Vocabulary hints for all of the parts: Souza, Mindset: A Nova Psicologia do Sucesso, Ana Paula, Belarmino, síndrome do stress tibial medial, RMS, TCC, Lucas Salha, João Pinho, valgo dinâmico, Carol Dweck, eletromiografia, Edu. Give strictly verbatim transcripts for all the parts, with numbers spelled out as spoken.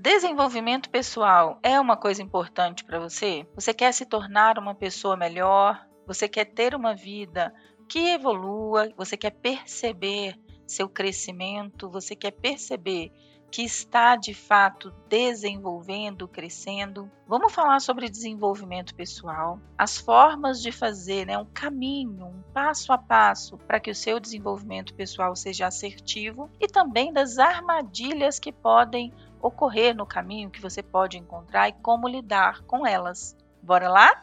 Desenvolvimento pessoal é uma coisa importante para você? Você quer se tornar uma pessoa melhor? Você quer ter uma vida que evolua? Você quer perceber seu crescimento? Você quer perceber que está de fato desenvolvendo, crescendo? Vamos falar sobre desenvolvimento pessoal, as formas de fazer, né, um caminho, um passo a passo para que o seu desenvolvimento pessoal seja assertivo e também das armadilhas que podem ocorrer no caminho, que você pode encontrar e como lidar com elas. Bora lá?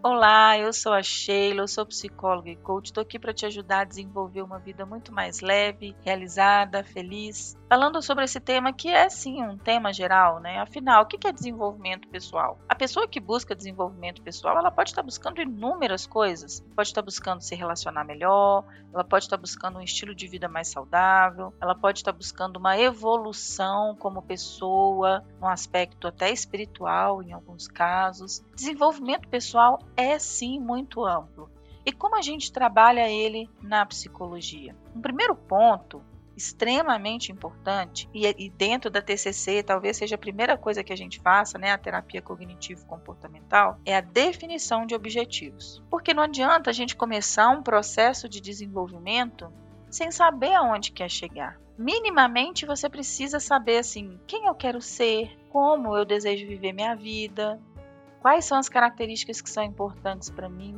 Olá, eu sou a Sheila, eu sou psicóloga e coach, estou aqui para te ajudar a desenvolver uma vida muito mais leve, realizada, feliz, falando sobre esse tema que é sim um tema geral, né? Afinal, o que é desenvolvimento pessoal? A pessoa que busca desenvolvimento pessoal, ela pode estar buscando inúmeras coisas, pode estar buscando se relacionar melhor, ela pode estar buscando um estilo de vida mais saudável, ela pode estar buscando uma evolução como pessoa, um aspecto até espiritual em alguns casos. Desenvolvimento pessoal é sim muito amplo. E como a gente trabalha ele na psicologia? Um primeiro ponto extremamente importante, e, e dentro da T C C talvez seja a primeira coisa que a gente faça, né, a terapia cognitivo-comportamental, é a definição de objetivos. Porque não adianta a gente começar um processo de desenvolvimento sem saber aonde quer chegar. Minimamente você precisa saber assim, quem eu quero ser, como eu desejo viver minha vida, quais são as características que são importantes para mim,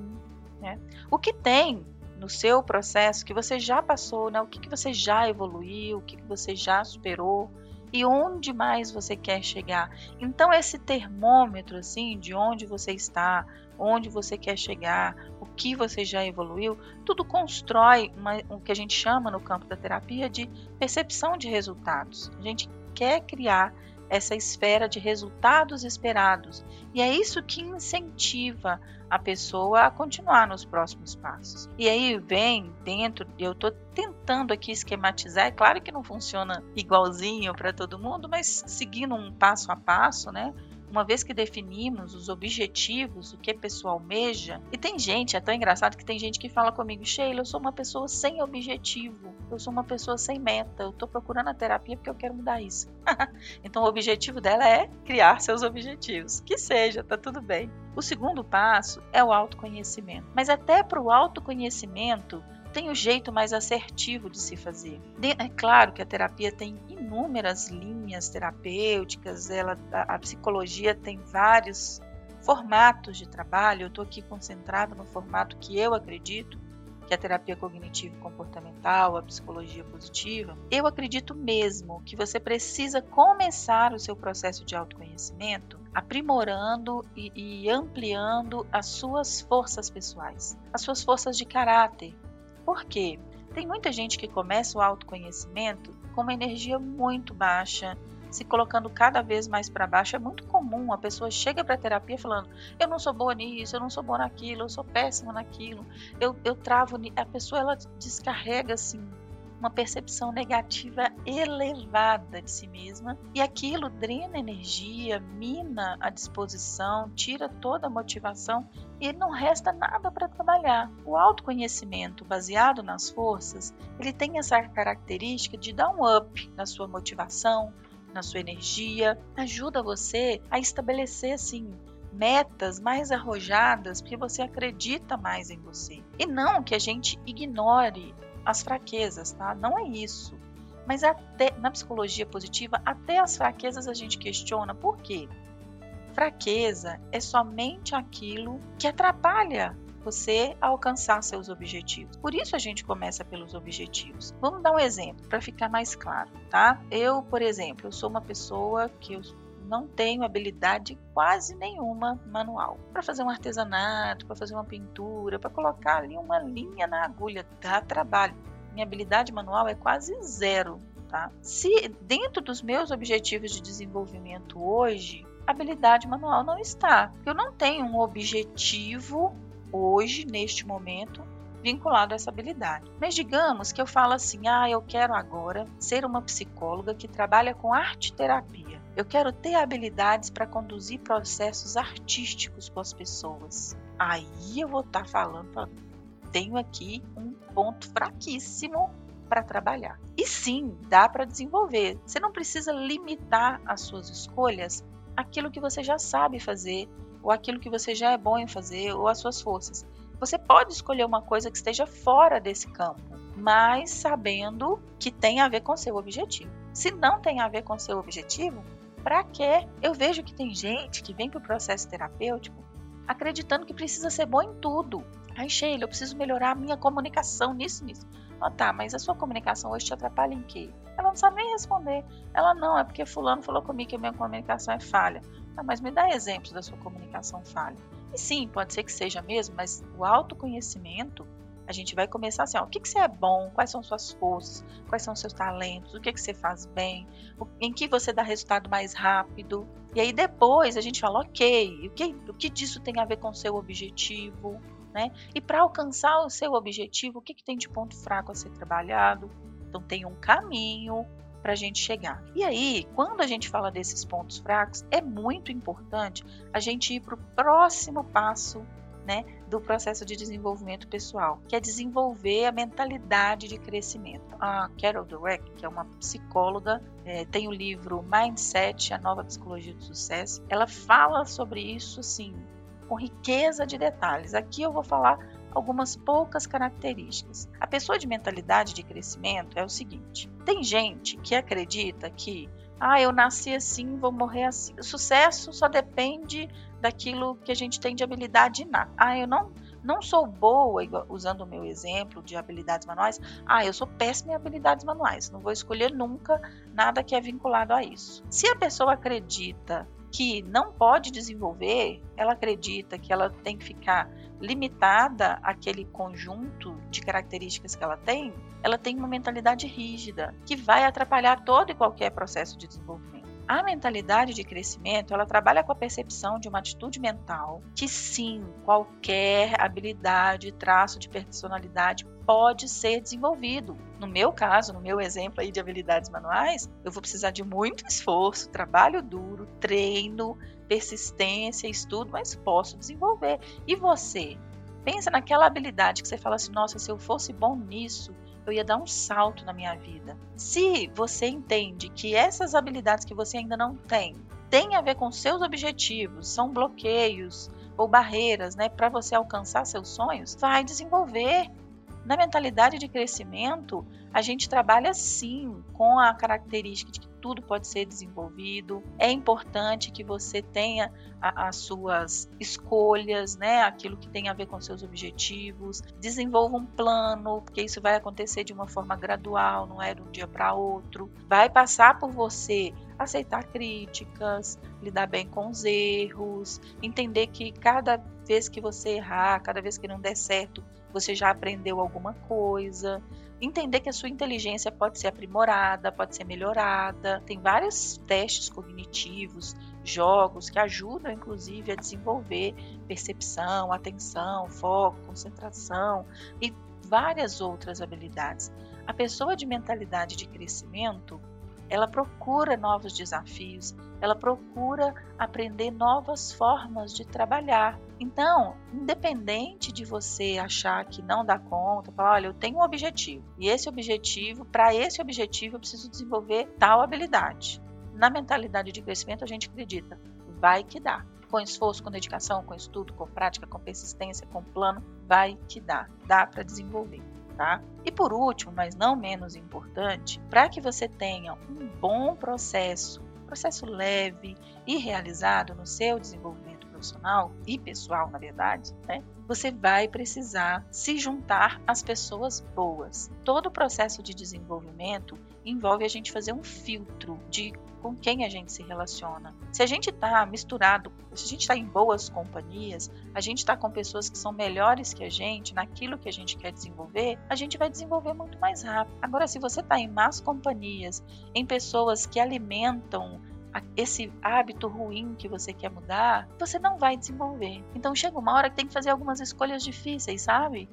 né? O que tem no seu processo que você já passou, né? O que, que você já evoluiu, o que, que você já superou e onde mais você quer chegar. Então, esse termômetro assim, de onde você está, onde você quer chegar, o que você já evoluiu, tudo constrói uma, o que a gente chama no campo da terapia de percepção de resultados. A gente quer criar essa esfera de resultados esperados. E é isso que incentiva a pessoa a continuar nos próximos passos. E aí vem dentro, eu estou tentando aqui esquematizar, é claro que não funciona igualzinho para todo mundo, mas seguindo um passo a passo, né? Uma vez que definimos os objetivos, o que a pessoa almeja, e tem gente, é tão engraçado que tem gente que fala comigo, Sheila, eu sou uma pessoa sem objetivo, eu sou uma pessoa sem meta, eu estou procurando a terapia porque eu quero mudar isso. Então o objetivo dela é criar seus objetivos, que seja, tá tudo bem. O segundo passo é o autoconhecimento, mas até para o autoconhecimento, tem o jeito mais assertivo de se fazer. É claro que a terapia tem inúmeras linhas terapêuticas, ela, a psicologia tem vários formatos de trabalho, eu estou aqui concentrada no formato que eu acredito, que é a terapia cognitivo-comportamental, a psicologia positiva. Eu acredito mesmo que você precisa começar o seu processo de autoconhecimento aprimorando e, e ampliando as suas forças pessoais, as suas forças de caráter. Por quê? Tem muita gente que começa o autoconhecimento com uma energia muito baixa, se colocando cada vez mais para baixo. É muito comum, a pessoa chega para a terapia falando, eu não sou boa nisso, eu não sou boa naquilo, eu sou péssima naquilo, eu, eu travo nisso. A pessoa ela descarrega assim, uma percepção negativa elevada de si mesma e aquilo drena energia, mina a disposição, tira toda a motivação e não resta nada para trabalhar. O autoconhecimento baseado nas forças, ele tem essa característica de dar um up na sua motivação, na sua energia, ajuda você a estabelecer assim, metas mais arrojadas porque você acredita mais em você e não que a gente ignore as fraquezas, tá? Não é isso. Mas até na psicologia positiva, até as fraquezas a gente questiona. Por quê? Fraqueza é somente aquilo que atrapalha você a alcançar seus objetivos. Por isso a gente começa pelos objetivos. Vamos dar um exemplo para ficar mais claro, tá? Eu, por exemplo, eu sou uma pessoa que eu não tenho habilidade quase nenhuma manual. Para fazer um artesanato, para fazer uma pintura, para colocar ali uma linha na agulha, dá trabalho. Minha habilidade manual é quase zero, tá? Se dentro dos meus objetivos de desenvolvimento hoje, a habilidade manual não está. Eu não tenho um objetivo hoje, neste momento, vinculado a essa habilidade. Mas digamos que eu falo assim, ah, eu quero agora ser uma psicóloga que trabalha com arte terapia. Eu quero ter habilidades para conduzir processos artísticos com as pessoas. Aí eu vou estar tá falando, tenho aqui um ponto fraquíssimo para trabalhar. E sim, dá para desenvolver. Você não precisa limitar as suas escolhas àquilo que você já sabe fazer, ou aquilo que você já é bom em fazer, ou as suas forças. Você pode escolher uma coisa que esteja fora desse campo, mas sabendo que tem a ver com seu objetivo. Se não tem a ver com seu objetivo, para quê? Eu vejo que tem gente que vem para o processo terapêutico acreditando que precisa ser bom em tudo. Ai, Sheila, eu preciso melhorar a minha comunicação nisso, nisso. Ah, tá, mas a sua comunicação hoje te atrapalha em quê? Ela não sabe nem responder. Ela não, é porque fulano falou comigo que a minha comunicação é falha. Ah, mas me dá exemplos da sua comunicação falha. E sim, pode ser que seja mesmo, mas o autoconhecimento, a gente vai começar assim, ó, o que, que você é bom, quais são suas forças, quais são seus talentos, o que, que você faz bem, em que você dá resultado mais rápido. E aí depois a gente fala, ok, o que, o que disso tem a ver com o seu objetivo, né? E para alcançar o seu objetivo, o que, que tem de ponto fraco a ser trabalhado? Então tem um caminho para a gente chegar. E aí, quando a gente fala desses pontos fracos, é muito importante a gente ir para o próximo passo, né, do processo de desenvolvimento pessoal, que é desenvolver a mentalidade de crescimento. A Carol Dweck, que é uma psicóloga, é, tem o livro Mindset: A Nova Psicologia do Sucesso. Ela fala sobre isso assim, com riqueza de detalhes. Aqui eu vou falar algumas poucas características. A pessoa de mentalidade de crescimento é o seguinte: tem gente que acredita que ah, eu nasci assim, vou morrer assim. O sucesso só depende daquilo que a gente tem de habilidade inata. Ah, eu não, não sou boa, usando o meu exemplo de habilidades manuais. Ah, eu sou péssima em habilidades manuais. Não vou escolher nunca nada que é vinculado a isso. Se a pessoa acredita que não pode desenvolver, ela acredita que ela tem que ficar limitada àquele conjunto de características que ela tem, ela tem uma mentalidade rígida, que vai atrapalhar todo e qualquer processo de desenvolvimento. A mentalidade de crescimento, ela trabalha com a percepção de uma atitude mental que sim, qualquer habilidade, traço de personalidade pode ser desenvolvido. No meu caso, no meu exemplo aí de habilidades manuais, eu vou precisar de muito esforço, trabalho duro, treino, persistência, estudo, mas posso desenvolver. E você? Pensa naquela habilidade que você fala assim, nossa, se eu fosse bom nisso, eu ia dar um salto na minha vida. Se você entende que essas habilidades que você ainda não tem, têm a ver com seus objetivos, são bloqueios ou barreiras, né, para você alcançar seus sonhos, vai desenvolver. Na mentalidade de crescimento, a gente trabalha sim com a característica de que tudo pode ser desenvolvido. É importante que você tenha a, as suas escolhas, né? Aquilo que tem a ver com seus objetivos. Desenvolva um plano, porque isso vai acontecer de uma forma gradual, não é de um dia para outro. Vai passar por você aceitar críticas, lidar bem com os erros, entender que cada vez que você errar, cada vez que não der certo, você já aprendeu alguma coisa. Entender que a sua inteligência pode ser aprimorada, pode ser melhorada. Tem vários testes cognitivos, jogos que ajudam, inclusive, a desenvolver percepção, atenção, foco, concentração e várias outras habilidades. A pessoa de mentalidade de crescimento, ela procura novos desafios, ela procura aprender novas formas de trabalhar. Então, independente de você achar que não dá conta, falar, olha, eu tenho um objetivo, e esse objetivo, para esse objetivo eu preciso desenvolver tal habilidade. Na mentalidade de crescimento a gente acredita, vai que dá. Com esforço, com dedicação, com estudo, com prática, com persistência, com plano, vai que dá. Dá para desenvolver. Tá? E por último, mas não menos importante, para que você tenha um bom processo, processo leve e realizado no seu desenvolvimento profissional e pessoal, na verdade, né? Você vai precisar se juntar às pessoas boas. Todo o processo de desenvolvimento envolve a gente fazer um filtro de com quem a gente se relaciona. Se a gente está misturado, se a gente está em boas companhias, a gente está com pessoas que são melhores que a gente naquilo que a gente quer desenvolver, a gente vai desenvolver muito mais rápido. Agora, se você está em más companhias, em pessoas que alimentam esse hábito ruim que você quer mudar, você não vai desenvolver. Então chega uma hora que tem que fazer algumas escolhas difíceis, sabe?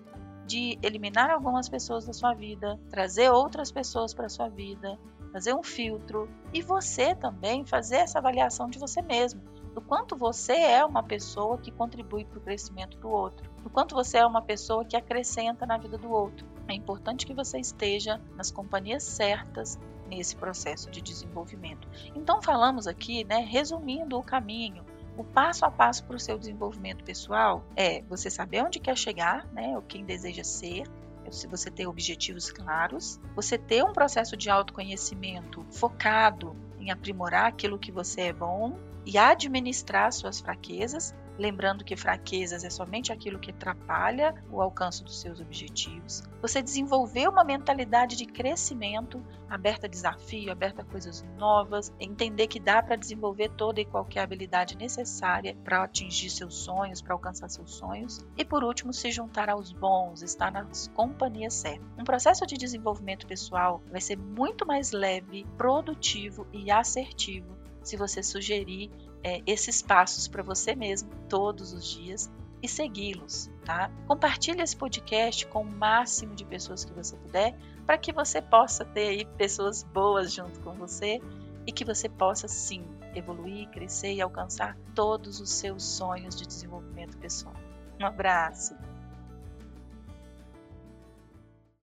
De eliminar algumas pessoas da sua vida, trazer outras pessoas para a sua vida, fazer um filtro e você também fazer essa avaliação de você mesmo, do quanto você é uma pessoa que contribui para o crescimento do outro, do quanto você é uma pessoa que acrescenta na vida do outro. é importante que você esteja nas companhias certas nesse processo de desenvolvimento. Então falamos aqui, né, resumindo o caminho, o passo a passo para o seu desenvolvimento pessoal é você saber onde quer chegar, né, ou quem deseja ser, se você tem objetivos claros, você ter um processo de autoconhecimento focado em aprimorar aquilo que você é bom e administrar suas fraquezas, lembrando que fraquezas é somente aquilo que atrapalha o alcance dos seus objetivos. Você desenvolver uma mentalidade de crescimento, aberta a desafio, aberta a coisas novas, entender que dá para desenvolver toda e qualquer habilidade necessária para atingir seus sonhos, para alcançar seus sonhos. E por último, se juntar aos bons, estar nas companhias certas. Um processo de desenvolvimento pessoal vai ser muito mais leve, produtivo e assertivo se você sugerir é, esses passos para você mesmo todos os dias e segui-los, tá? Compartilhe esse podcast com o máximo de pessoas que você puder, para que você possa ter aí pessoas boas junto com você e que você possa sim evoluir, crescer e alcançar todos os seus sonhos de desenvolvimento pessoal. Um abraço!